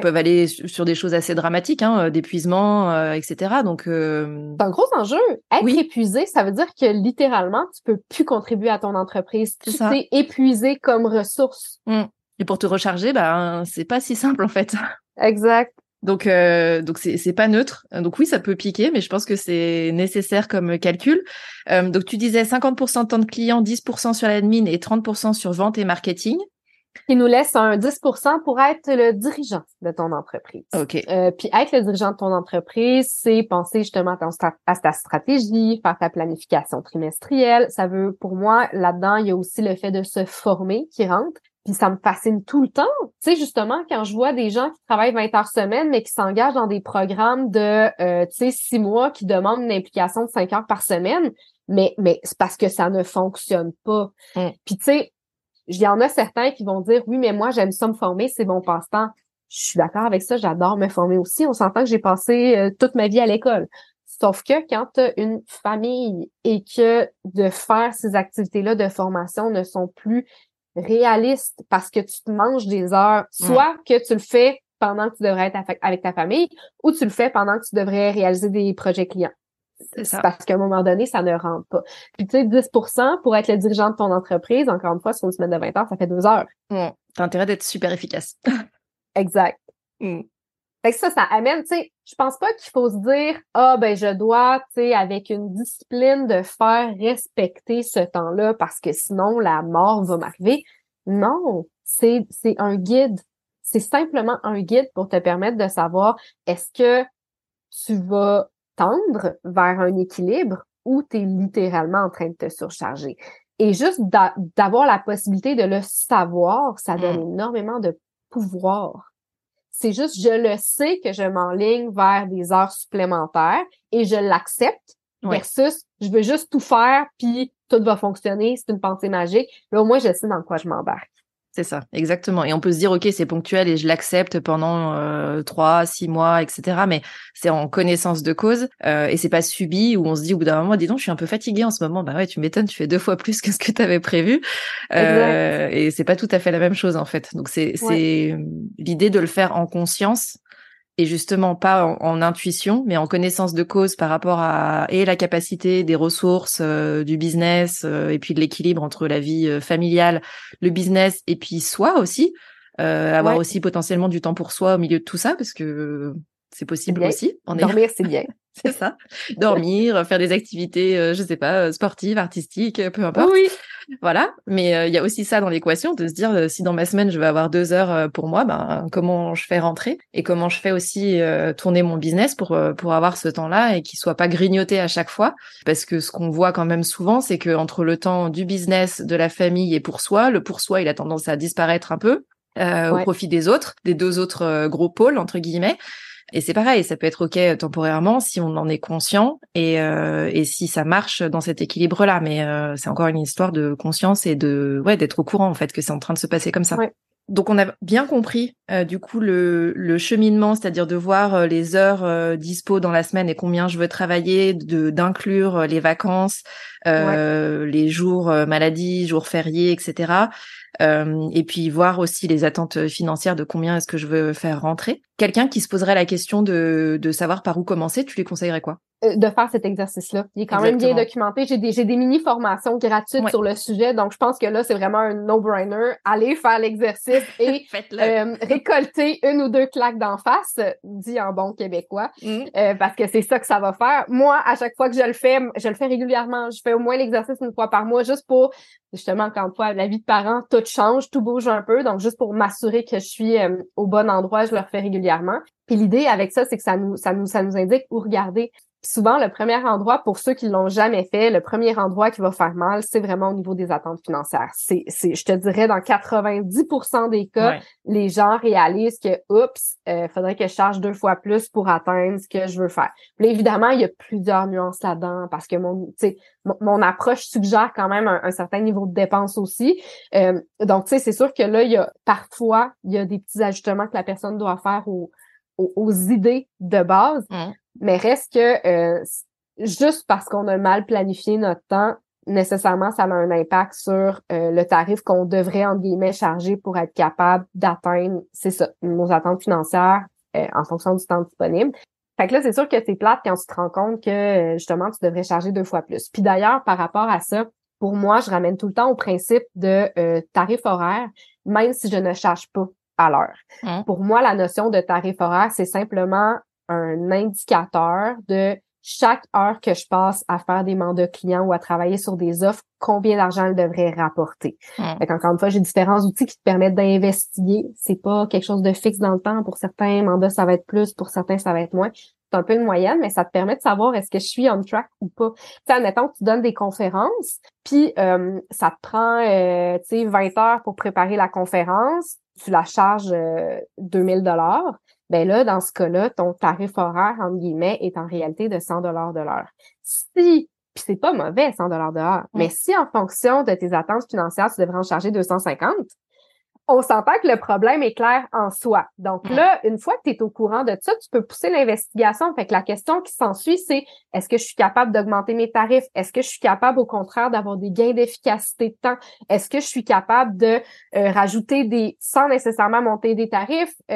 peuvent aller sur des choses assez dramatiques, hein, d'épuisement, etc. Donc, c'est un gros enjeu. Être épuisé, ça veut dire que littéralement, tu peux plus contribuer à ton entreprise. Tu t'es épuisé comme ressource. Mmh. Et pour te recharger, ben, c'est pas si simple en fait. Exact. Donc c'est pas neutre. Donc oui, ça peut piquer, mais je pense que c'est nécessaire comme calcul. Donc tu disais 50% de temps de client, 10% sur l'admin et 30% sur vente et marketing. Qui nous laisse un 10% pour être le dirigeant de ton entreprise. OK. Puis être le dirigeant de ton entreprise, c'est penser justement à ta stratégie, faire ta planification trimestrielle. Ça veut, pour moi, là-dedans, il y a aussi le fait de se former qui rentre. Puis ça me fascine tout le temps. Tu sais, justement, quand je vois des gens qui travaillent 20 heures semaine, mais qui s'engagent dans des programmes de, tu sais, 6 mois qui demandent une implication de 5 heures par semaine, mais c'est parce que ça ne fonctionne pas. Mm. Puis tu sais, il y en a certains qui vont dire « Oui, mais moi, j'aime ça me former, c'est mon passe-temps. » Je suis d'accord avec ça, j'adore me former aussi. On s'entend que j'ai passé toute ma vie à l'école. Sauf que quand tu as une famille et que de faire ces activités-là de formation ne sont plus réalistes parce que tu te manges des heures, soit que tu le fais pendant que tu devrais être avec ta famille ou tu le fais pendant que tu devrais réaliser des projets clients. C'est ça. Parce qu'à un moment donné, ça ne rentre pas. Puis tu sais, 10% pour être le dirigeant de ton entreprise, encore une fois, sur une semaine de 20 heures, ça fait 2 heures. Mmh. T'as intérêt d'être super efficace. Exact. Mmh. Fait que ça amène, tu sais, je pense pas qu'il faut se dire « Ah, ben je dois, tu sais, avec une discipline de faire respecter ce temps-là parce que sinon la mort va m'arriver. » Non, c'est un guide. C'est simplement un guide pour te permettre de savoir est-ce que tu vas tendre vers un équilibre où tu es littéralement en train de te surcharger. Et juste d'avoir la possibilité de le savoir, ça donne énormément de pouvoir. C'est juste, je le sais que je m'enligne vers des heures supplémentaires et je l'accepte versus je veux juste tout faire puis tout va fonctionner, c'est une pensée magique. Mais au moins, je sais dans quoi je m'embarque. C'est ça, exactement. Et on peut se dire, OK, c'est ponctuel et je l'accepte pendant 3, 6 mois, etc. Mais c'est en connaissance de cause et c'est pas subi où on se dit au bout d'un moment, dis donc, je suis un peu fatiguée en ce moment. Bah ouais, tu m'étonnes, tu fais 2 fois plus que ce que tu avais prévu. Et c'est pas tout à fait la même chose en fait. Donc c'est l'idée de le faire en conscience et justement pas en intuition, mais en connaissance de cause par rapport à et la capacité des ressources, du business et puis de l'équilibre entre la vie familiale, le business et puis soi aussi, avoir aussi potentiellement du temps pour soi au milieu de tout ça parce que c'est possible aussi. Dormir, c'est bien. C'est ça. Dormir, faire des activités, je sais pas, sportives, artistiques, peu importe. Oui. Voilà. Mais il y a aussi ça dans l'équation, de se dire, si dans ma semaine, je vais avoir 2 heures pour moi, ben, comment je fais rentrer et comment je fais aussi tourner mon business pour avoir ce temps-là et qu'il soit pas grignoté à chaque fois. Parce que ce qu'on voit quand même souvent, c'est que entre le temps du business, de la famille et pour soi, le pour soi, il a tendance à disparaître un peu au profit des autres, des 2 autres gros pôles, entre guillemets. Et c'est pareil, ça peut être OK temporairement si on en est conscient et si ça marche dans cet équilibre-là. Mais c'est encore une histoire de conscience et de d'être au courant en fait que c'est en train de se passer comme ça. Ouais. Donc on a bien compris du coup le cheminement, c'est-à-dire de voir les heures dispo dans la semaine et combien je veux travailler, d'inclure les vacances, les jours maladie, jours fériés, etc. Et puis voir aussi les attentes financières de combien est-ce que je veux faire rentrer. Quelqu'un qui se poserait la question de savoir par où commencer, tu lui conseillerais quoi? De faire cet exercice-là. Il est quand même bien documenté. J'ai des mini-formations gratuites sur le sujet, donc je pense que là, c'est vraiment un no-brainer. Allez faire l'exercice et récolter 1 ou 2 claques d'en face, dit en bon québécois, parce que c'est ça que ça va faire. Moi, à chaque fois que je le fais régulièrement. Je fais au moins l'exercice 1 fois par mois juste pour, justement, encore une fois, la vie de parent, tout change, tout bouge un peu. Donc, juste pour m'assurer que je suis au bon endroit, je le refais régulièrement. Puis l'idée avec ça, c'est que ça nous indique où regarder. Souvent, le premier endroit, pour ceux qui l'ont jamais fait, le premier endroit qui va faire mal, c'est vraiment au niveau des attentes financières. C'est, je te dirais, dans 90% des cas, les gens réalisent que, oups, faudrait que je charge 2 fois plus pour atteindre ce que je veux faire. Puis évidemment, il y a plusieurs nuances là-dedans parce que mon approche suggère quand même un certain niveau de dépenses aussi. Donc, tu sais, c'est sûr que là, il y a des petits ajustements que la personne doit faire aux idées de base. Mais reste que juste parce qu'on a mal planifié notre temps, nécessairement, ça a un impact sur le tarif qu'on devrait, entre guillemets, charger pour être capable d'atteindre, c'est ça, nos attentes financières en fonction du temps disponible. Fait que là, c'est sûr que c'est plate quand tu te rends compte que, justement, tu devrais charger 2 fois plus. Puis d'ailleurs, par rapport à ça, pour moi, je ramène tout le temps au principe de tarif horaire, même si je ne charge pas à l'heure. Hein? Pour moi, la notion de tarif horaire, c'est simplement un indicateur de chaque heure que je passe à faire des mandats clients ou à travailler sur des offres, combien d'argent elle devrait rapporter. Mmh. Fait qu'encore une fois, j'ai différents outils qui te permettent d'investiguer. C'est pas quelque chose de fixe dans le temps. Pour certains mandats, ça va être plus. Pour certains, ça va être moins. C'est un peu une moyenne, mais ça te permet de savoir est-ce que je suis on track ou pas. Tu sais, admettons que tu donnes des conférences, puis ça te prend, tu sais, 20 heures pour préparer la conférence. Tu la charges 2000$. Ben là, dans ce cas-là, ton tarif horaire, entre guillemets, est en réalité de 100$ de l'heure. Si, puis c'est pas mauvais, 100$ de l'heure, mais si en fonction de tes attentes financières, tu devrais en charger 250, on s'entend que le problème est clair en soi. Donc là, une fois que tu es au courant de ça, tu peux pousser l'investigation. Fait que la question qui s'ensuit, c'est est-ce que je suis capable d'augmenter mes tarifs? Est-ce que je suis capable, au contraire, d'avoir des gains d'efficacité de temps? Est-ce que je suis capable de rajouter des... sans nécessairement monter des tarifs, tu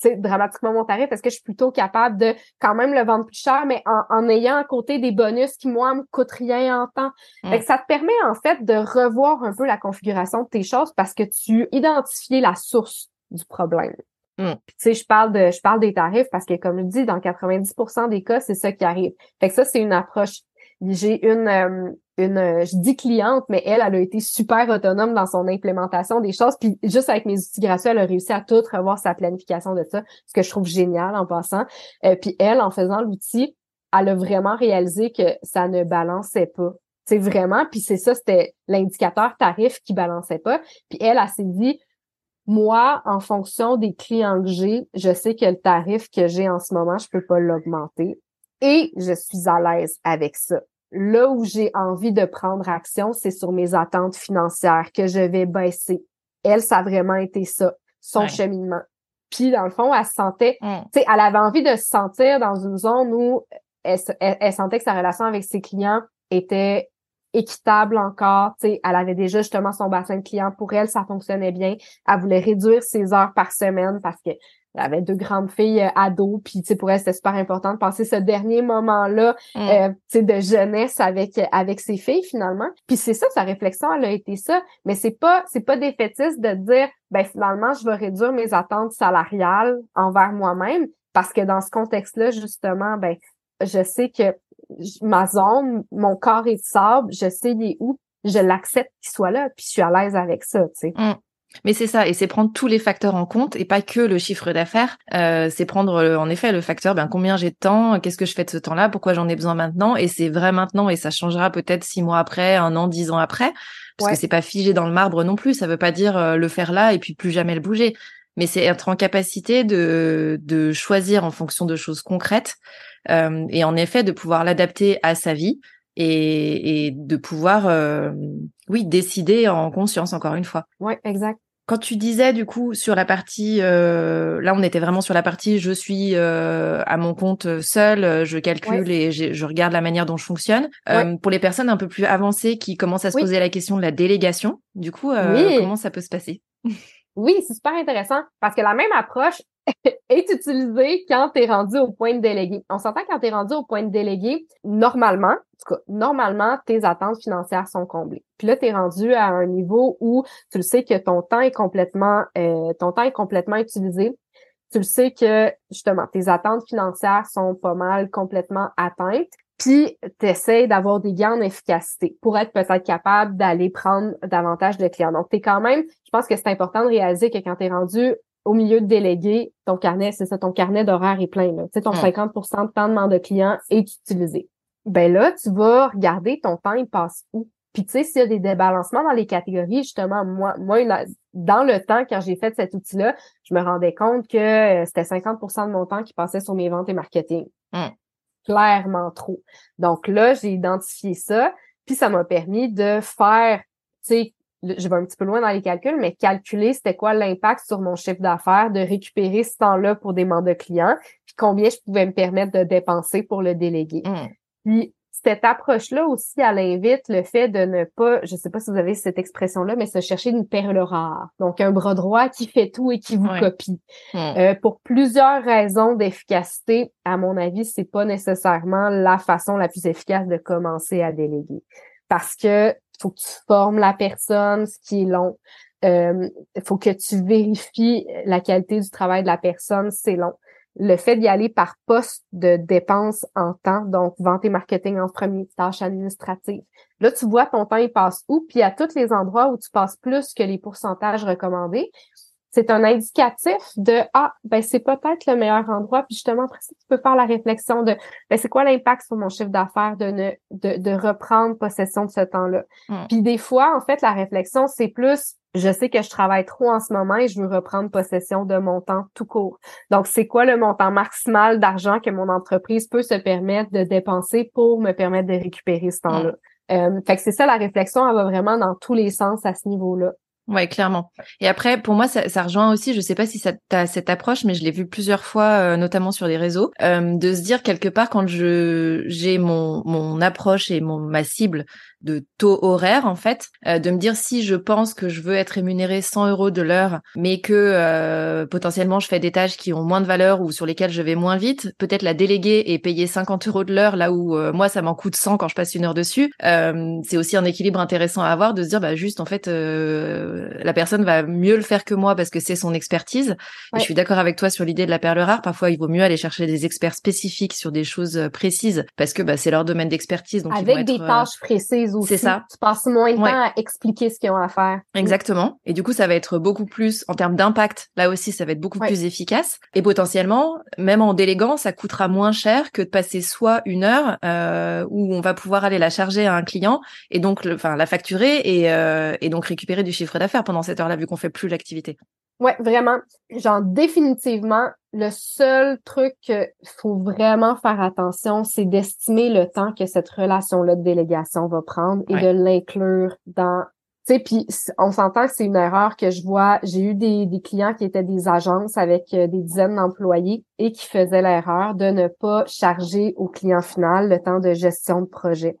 sais, dramatiquement mon tarif, est-ce que je suis plutôt capable de quand même le vendre plus cher, mais en ayant à côté des bonus qui, moi, me coûtent rien en temps? Fait que ça te permet, en fait, de revoir un peu la configuration de tes choses parce que tu identifier la source du problème. Puis, tu sais, je parle des tarifs parce que, comme je dis, dans 90% des cas, c'est ça qui arrive. Fait que ça, c'est une approche. J'ai une je dis cliente, mais elle a été super autonome dans son implémentation des choses. Puis, juste avec mes outils gratuits, elle a réussi à tout revoir sa planification de ça, ce que je trouve génial en passant. Puis, elle, en faisant l'outil, elle a vraiment réalisé que ça ne balançait pas. C'est vraiment, puis c'est ça, c'était l'indicateur tarif qui balançait pas. Puis elle s'est dit, moi, en fonction des clients que j'ai, je sais que le tarif que j'ai en ce moment, je peux pas l'augmenter. Et je suis à l'aise avec ça. Là où j'ai envie de prendre action, c'est sur mes attentes financières que je vais baisser. Elle, ça a vraiment été ça, son cheminement. Puis dans le fond, elle se sentait, tu sais, elle avait envie de se sentir dans une zone où elle sentait que sa relation avec ses clients était équitable encore, tu sais, elle avait déjà justement son bassin de clients pour elle, ça fonctionnait bien, elle voulait réduire ses heures par semaine parce que elle avait 2 grandes filles ados, puis tu sais, pour elle, c'était super important de passer ce dernier moment-là, tu sais, de jeunesse avec ses filles finalement. Puis c'est ça, sa réflexion, elle a été ça, mais c'est pas défaitiste de dire, ben finalement, je vais réduire mes attentes salariales envers moi-même parce que dans ce contexte-là, justement, ben je sais que ma zone, mon corps est de sable, je sais il est où, je l'accepte qu'il soit là, puis je suis à l'aise avec ça, tu sais. Mais c'est ça, et c'est prendre tous les facteurs en compte, et pas que le chiffre d'affaires, c'est prendre en effet le facteur, ben combien j'ai de temps, qu'est-ce que je fais de ce temps-là, pourquoi j'en ai besoin maintenant, et c'est vrai maintenant, et ça changera peut-être 6 mois après, 1 an, 10 ans après, parce que c'est pas figé dans le marbre non plus, ça veut pas dire le faire là et puis plus jamais le bouger, mais c'est être en capacité de choisir en fonction de choses concrètes, et en effet de pouvoir l'adapter à sa vie et de pouvoir décider en conscience, encore une fois. Ouais, exact. Quand tu disais du coup sur la partie là on était vraiment sur la partie je suis à mon compte seule, je calcule et je regarde la manière dont je fonctionne. Pour les personnes un peu plus avancées qui commencent à se poser la question de la délégation, du coup comment ça peut se passer? Oui, c'est super intéressant parce que la même approche est utilisée quand t'es rendu au point de déléguer. On s'entend quand t'es rendu au point de déléguer, normalement, tes attentes financières sont comblées. Puis là, t'es rendu à un niveau où tu le sais que ton temps est complètement utilisé. Tu le sais que, justement, tes attentes financières sont pas mal complètement atteintes. Puis, t'essayes d'avoir des gains en efficacité pour être peut-être capable d'aller prendre davantage de clients. Donc, t'es quand même, je pense que c'est important de réaliser que quand t'es rendu au milieu de déléguer, ton carnet, c'est ça, ton carnet d'horaire est plein, là. Tu sais, ton 50% de temps de mandat client est utilisé. Ben là, tu vas regarder ton temps, il passe où? Puis, tu sais, s'il y a des débalancements dans les catégories, justement, moi, dans le temps, quand j'ai fait cet outil-là, je me rendais compte que c'était 50% de mon temps qui passait sur mes ventes et marketing. Clairement trop. Donc là, j'ai identifié ça, puis ça m'a permis de faire, tu sais, je vais un petit peu loin dans les calculs, mais calculer c'était quoi l'impact sur mon chiffre d'affaires, de récupérer ce temps-là pour des mandats clients, puis combien je pouvais me permettre de dépenser pour le déléguer. Puis cette approche-là aussi, elle invite le fait de ne pas, je sais pas si vous avez cette expression-là, mais se chercher une perle rare. Donc, un bras droit qui fait tout et qui vous copie. Pour plusieurs raisons d'efficacité, à mon avis, c'est pas nécessairement la façon la plus efficace de commencer à déléguer. Parce que faut que tu formes la personne, ce qui est long. Faut que tu vérifies la qualité du travail de la personne, c'est long. Le fait d'y aller par poste de dépenses en temps, donc vente et marketing en premier, tâches administratives. Là, tu vois ton temps, il passe où? Puis à tous les endroits où tu passes plus que les pourcentages recommandés, c'est un indicatif de « Ah, ben c'est peut-être le meilleur endroit. » Puis justement, après ça, tu peux faire la réflexion de « Ben c'est quoi l'impact sur mon chiffre d'affaires de reprendre possession de ce temps-là? » Puis des fois, en fait, la réflexion, c'est plus je sais que je travaille trop en ce moment et je veux reprendre possession de mon temps tout court. Donc, c'est quoi le montant maximal d'argent que mon entreprise peut se permettre de dépenser pour me permettre de récupérer ce temps-là? Fait que c'est ça, la réflexion, elle va vraiment dans tous les sens à ce niveau-là. Ouais, clairement. Et après, pour moi, ça rejoint aussi, je sais pas si ça t'as cette approche, mais je l'ai vu plusieurs fois, notamment sur les réseaux, de se dire quelque part quand j'ai mon approche et ma cible de taux horaire, en fait, de me dire si je pense que je veux être rémunérée 100 € de l'heure, mais que potentiellement je fais des tâches qui ont moins de valeur ou sur lesquelles je vais moins vite, peut-être la déléguer et payer 50 € de l'heure, là où moi ça m'en coûte 100 quand je passe une heure dessus. C'est aussi un équilibre intéressant à avoir, de se dire bah juste en fait la personne va mieux le faire que moi parce que c'est son expertise. Ouais. Et je suis d'accord avec toi sur l'idée de la perle rare. Parfois, il vaut mieux aller chercher des experts spécifiques sur des choses précises parce que bah, c'est leur domaine d'expertise. Donc avec des tâches précises aussi. C'est ça. Tu passes moins de temps à expliquer ce qu'ils ont à faire. Exactement. Et du coup, ça va être beaucoup plus, en termes d'impact, là aussi, ça va être beaucoup plus efficace. Et potentiellement, même en déléguant, ça coûtera moins cher que de passer soit une heure où on va pouvoir aller la charger à un client et donc la facturer et donc récupérer du chiffre d'affaires pendant cette heure-là, vu qu'on fait plus l'activité. Ouais, vraiment. Genre, définitivement, le seul truc qu'il faut vraiment faire attention, c'est d'estimer le temps que cette relation-là de délégation va prendre et de l'inclure dans... Tu sais, puis on s'entend que c'est une erreur que je vois. J'ai eu des clients qui étaient des agences avec des dizaines d'employés et qui faisaient l'erreur de ne pas charger au client final le temps de gestion de projet.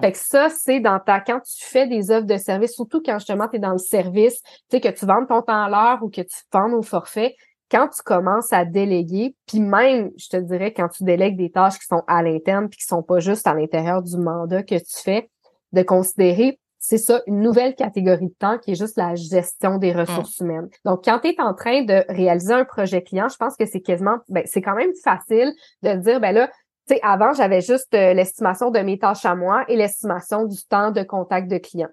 Fait que ça, c'est quand tu fais des offres de service, surtout quand justement tu es dans le service, tu sais, que tu vends ton temps à l'heure ou que tu vends au forfait, quand tu commences à déléguer, puis même, je te dirais, quand tu délègues des tâches qui sont à l'interne puis qui sont pas juste à l'intérieur du mandat que tu fais, de considérer, c'est ça, une nouvelle catégorie de temps qui est juste la gestion des ressources humaines. Donc, quand tu es en train de réaliser un projet client, je pense que c'est quasiment, c'est quand même facile de dire, là, tu sais, avant, j'avais juste l'estimation de mes tâches à moi et l'estimation du temps de contact de client.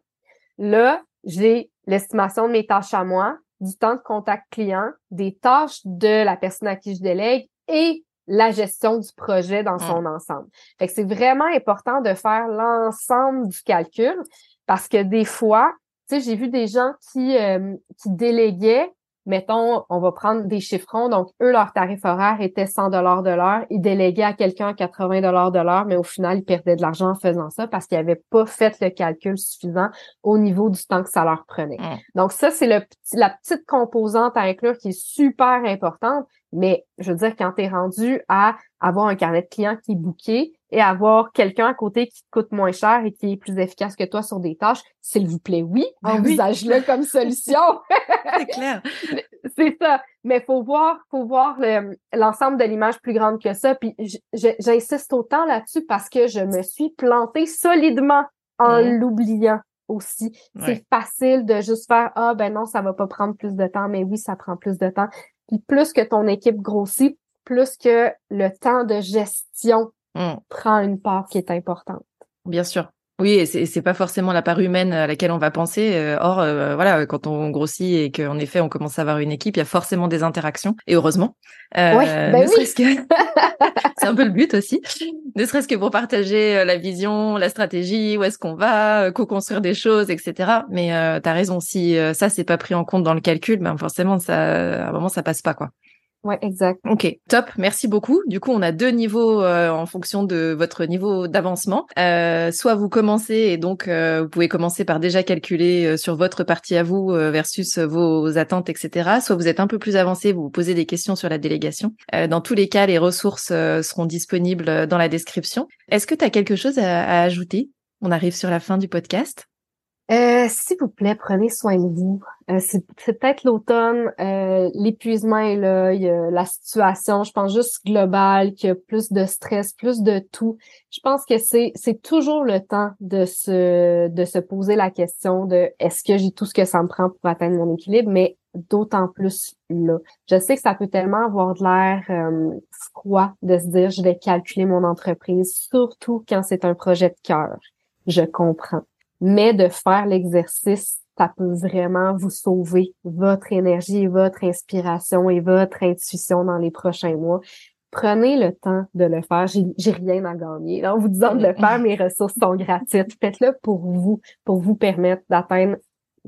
Là, j'ai l'estimation de mes tâches à moi, du temps de contact client, des tâches de la personne à qui je délègue et la gestion du projet dans son ensemble. Fait que c'est vraiment important de faire l'ensemble du calcul parce que des fois, tu sais, j'ai vu des gens qui déléguaient. Mettons, on va prendre des chiffrons. Donc, eux, leur tarif horaire était 100 $ de l'heure. Ils déléguaient à quelqu'un à 80 $ de l'heure, mais au final, ils perdaient de l'argent en faisant ça parce qu'ils n'avaient pas fait le calcul suffisant au niveau du temps que ça leur prenait. Donc, ça, c'est la petite composante à inclure qui est super importante. Mais, je veux dire, quand t'es rendu à avoir un carnet de clients qui est booké et avoir quelqu'un à côté qui te coûte moins cher et qui est plus efficace que toi sur des tâches, s'il vous plaît, envisage-le comme solution. C'est clair. C'est ça. Mais faut voir l'ensemble de l'image plus grande que ça. Puis j'insiste autant là-dessus parce que je me suis plantée solidement en l'oubliant aussi. C'est facile de juste faire « Ah, non, ça va pas prendre plus de temps. » Mais oui, ça prend plus de temps. Puis plus que ton équipe grossit, plus que le temps de gestion prend une part qui est importante. Bien sûr. Oui, et c'est pas forcément la part humaine à laquelle on va penser. Or, voilà, quand on grossit et qu'en effet, on commence à avoir une équipe, il y a forcément des interactions. Et heureusement. Serait-ce que... c'est un peu le but aussi. Ne serait-ce que pour partager la vision, la stratégie, où est-ce qu'on va, co-construire des choses, etc. Mais t'as raison, si ça, c'est pas pris en compte dans le calcul, forcément, ça, à un moment, ça passe pas, quoi. Ouais, exact. Ok, top. Merci beaucoup. Du coup, on a deux niveaux en fonction de votre niveau d'avancement. Soit vous commencez et donc vous pouvez commencer par déjà calculer sur votre partie à vous versus vos attentes, etc. Soit vous êtes un peu plus avancé, vous vous posez des questions sur la délégation. Dans tous les cas, les ressources seront disponibles dans la description. Est-ce que tu as quelque chose à ajouter? On arrive sur la fin du podcast. S'il vous plaît, prenez soin de vous. C'est peut-être l'automne, l'épuisement est là, il y a la situation, je pense juste globale, qu'il y a plus de stress, plus de tout. Je pense que c'est toujours le temps de se poser la question de est-ce que j'ai tout ce que ça me prend pour atteindre mon équilibre, mais d'autant plus là. Je sais que ça peut tellement avoir de l'air froid de se dire je vais calculer mon entreprise, surtout quand c'est un projet de cœur. Je comprends. Mais de faire l'exercice, ça peut vraiment vous sauver votre énergie, votre inspiration et votre intuition dans les prochains mois. Prenez le temps de le faire. J'ai rien à gagner. En vous disant de le faire, mes ressources sont gratuites. Faites-le pour vous permettre d'atteindre...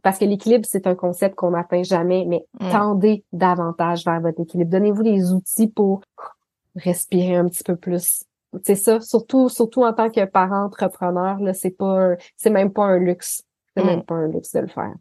Parce que l'équilibre, c'est un concept qu'on n'atteint jamais, mais tendez davantage vers votre équilibre. Donnez-vous les outils pour respirer un petit peu plus. C'est ça, surtout en tant que parent entrepreneur, là, c'est même pas un luxe. C'est même pas un luxe de le faire.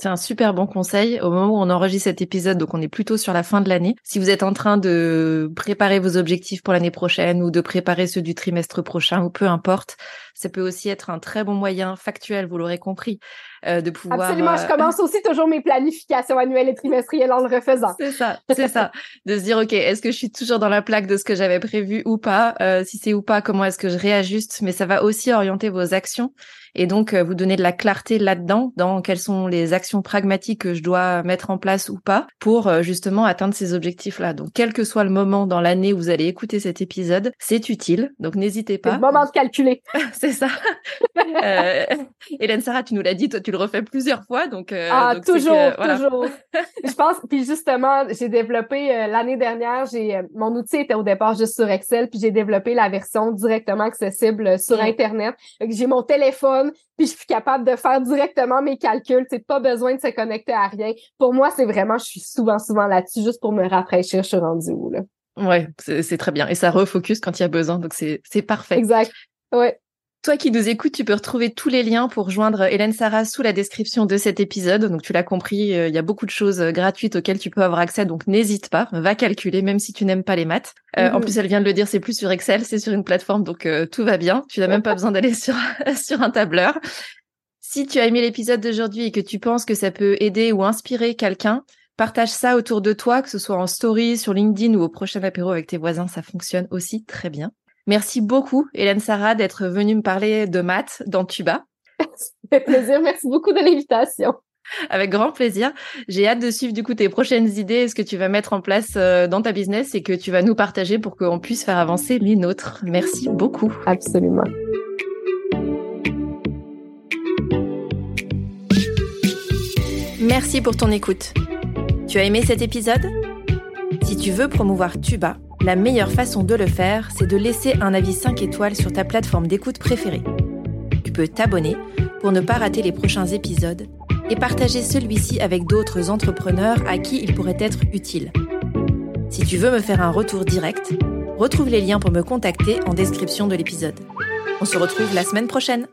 C'est un super bon conseil. Au moment où on enregistre cet épisode, donc on est plutôt sur la fin de l'année. Si vous êtes en train de préparer vos objectifs pour l'année prochaine ou de préparer ceux du trimestre prochain ou peu importe, ça peut aussi être un très bon moyen factuel, vous l'aurez compris, de pouvoir... Absolument, je commence aussi toujours mes planifications annuelles et trimestrielles en le refaisant. C'est ça. De se dire, OK, est-ce que je suis toujours dans la plaque de ce que j'avais prévu ou pas? Si c'est ou pas, comment est-ce que je réajuste? Mais ça va aussi orienter vos actions et donc vous donner de la clarté là-dedans, dans quelles sont les actions pragmatiques que je dois mettre en place ou pas pour justement atteindre ces objectifs-là. Donc, quel que soit le moment dans l'année où vous allez écouter cet épisode, c'est utile. Donc, n'hésitez pas. C'est le moment de calculer. C'est ça. Hélène-Sarah, tu nous l'as dit, toi tu le refais plusieurs fois, donc donc toujours, que, voilà. Toujours. Je pense. Puis justement, j'ai développé l'année dernière, mon outil était au départ juste sur Excel, puis j'ai développé la version directement accessible sur Internet. Donc, j'ai mon téléphone, puis je suis capable de faire directement mes calculs. C'est pas besoin de se connecter à rien. Pour moi, c'est vraiment, je suis souvent là-dessus juste pour me rafraîchir. Je suis rendue où là. Ouais, c'est très bien et ça refocus quand il y a besoin, donc c'est parfait. Exact. Ouais. Toi qui nous écoutes, tu peux retrouver tous les liens pour joindre Hélène-Sarah sous la description de cet épisode. Donc, tu l'as compris, il y a beaucoup de choses gratuites auxquelles tu peux avoir accès. Donc, n'hésite pas, va calculer, même si tu n'aimes pas les maths. En plus, elle vient de le dire, c'est plus sur Excel, c'est sur une plateforme. Donc, tout va bien. Tu n'as même pas besoin d'aller sur un tableur. Si tu as aimé l'épisode d'aujourd'hui et que tu penses que ça peut aider ou inspirer quelqu'un, partage ça autour de toi, que ce soit en story, sur LinkedIn ou au prochain apéro avec tes voisins. Ça fonctionne aussi très bien. Merci beaucoup, Hélène-Sarah, d'être venue me parler de maths dans Tuba. C'était plaisir. Merci beaucoup de l'invitation. Avec grand plaisir. J'ai hâte de suivre du coup tes prochaines idées et ce que tu vas mettre en place dans ta business et que tu vas nous partager pour qu'on puisse faire avancer les nôtres. Merci beaucoup. Absolument. Merci pour ton écoute. Tu as aimé cet épisode? Si tu veux promouvoir Tuba, la meilleure façon de le faire, c'est de laisser un avis 5 étoiles sur ta plateforme d'écoute préférée. Tu peux t'abonner pour ne pas rater les prochains épisodes et partager celui-ci avec d'autres entrepreneurs à qui il pourrait être utile. Si tu veux me faire un retour direct, retrouve les liens pour me contacter en description de l'épisode. On se retrouve la semaine prochaine.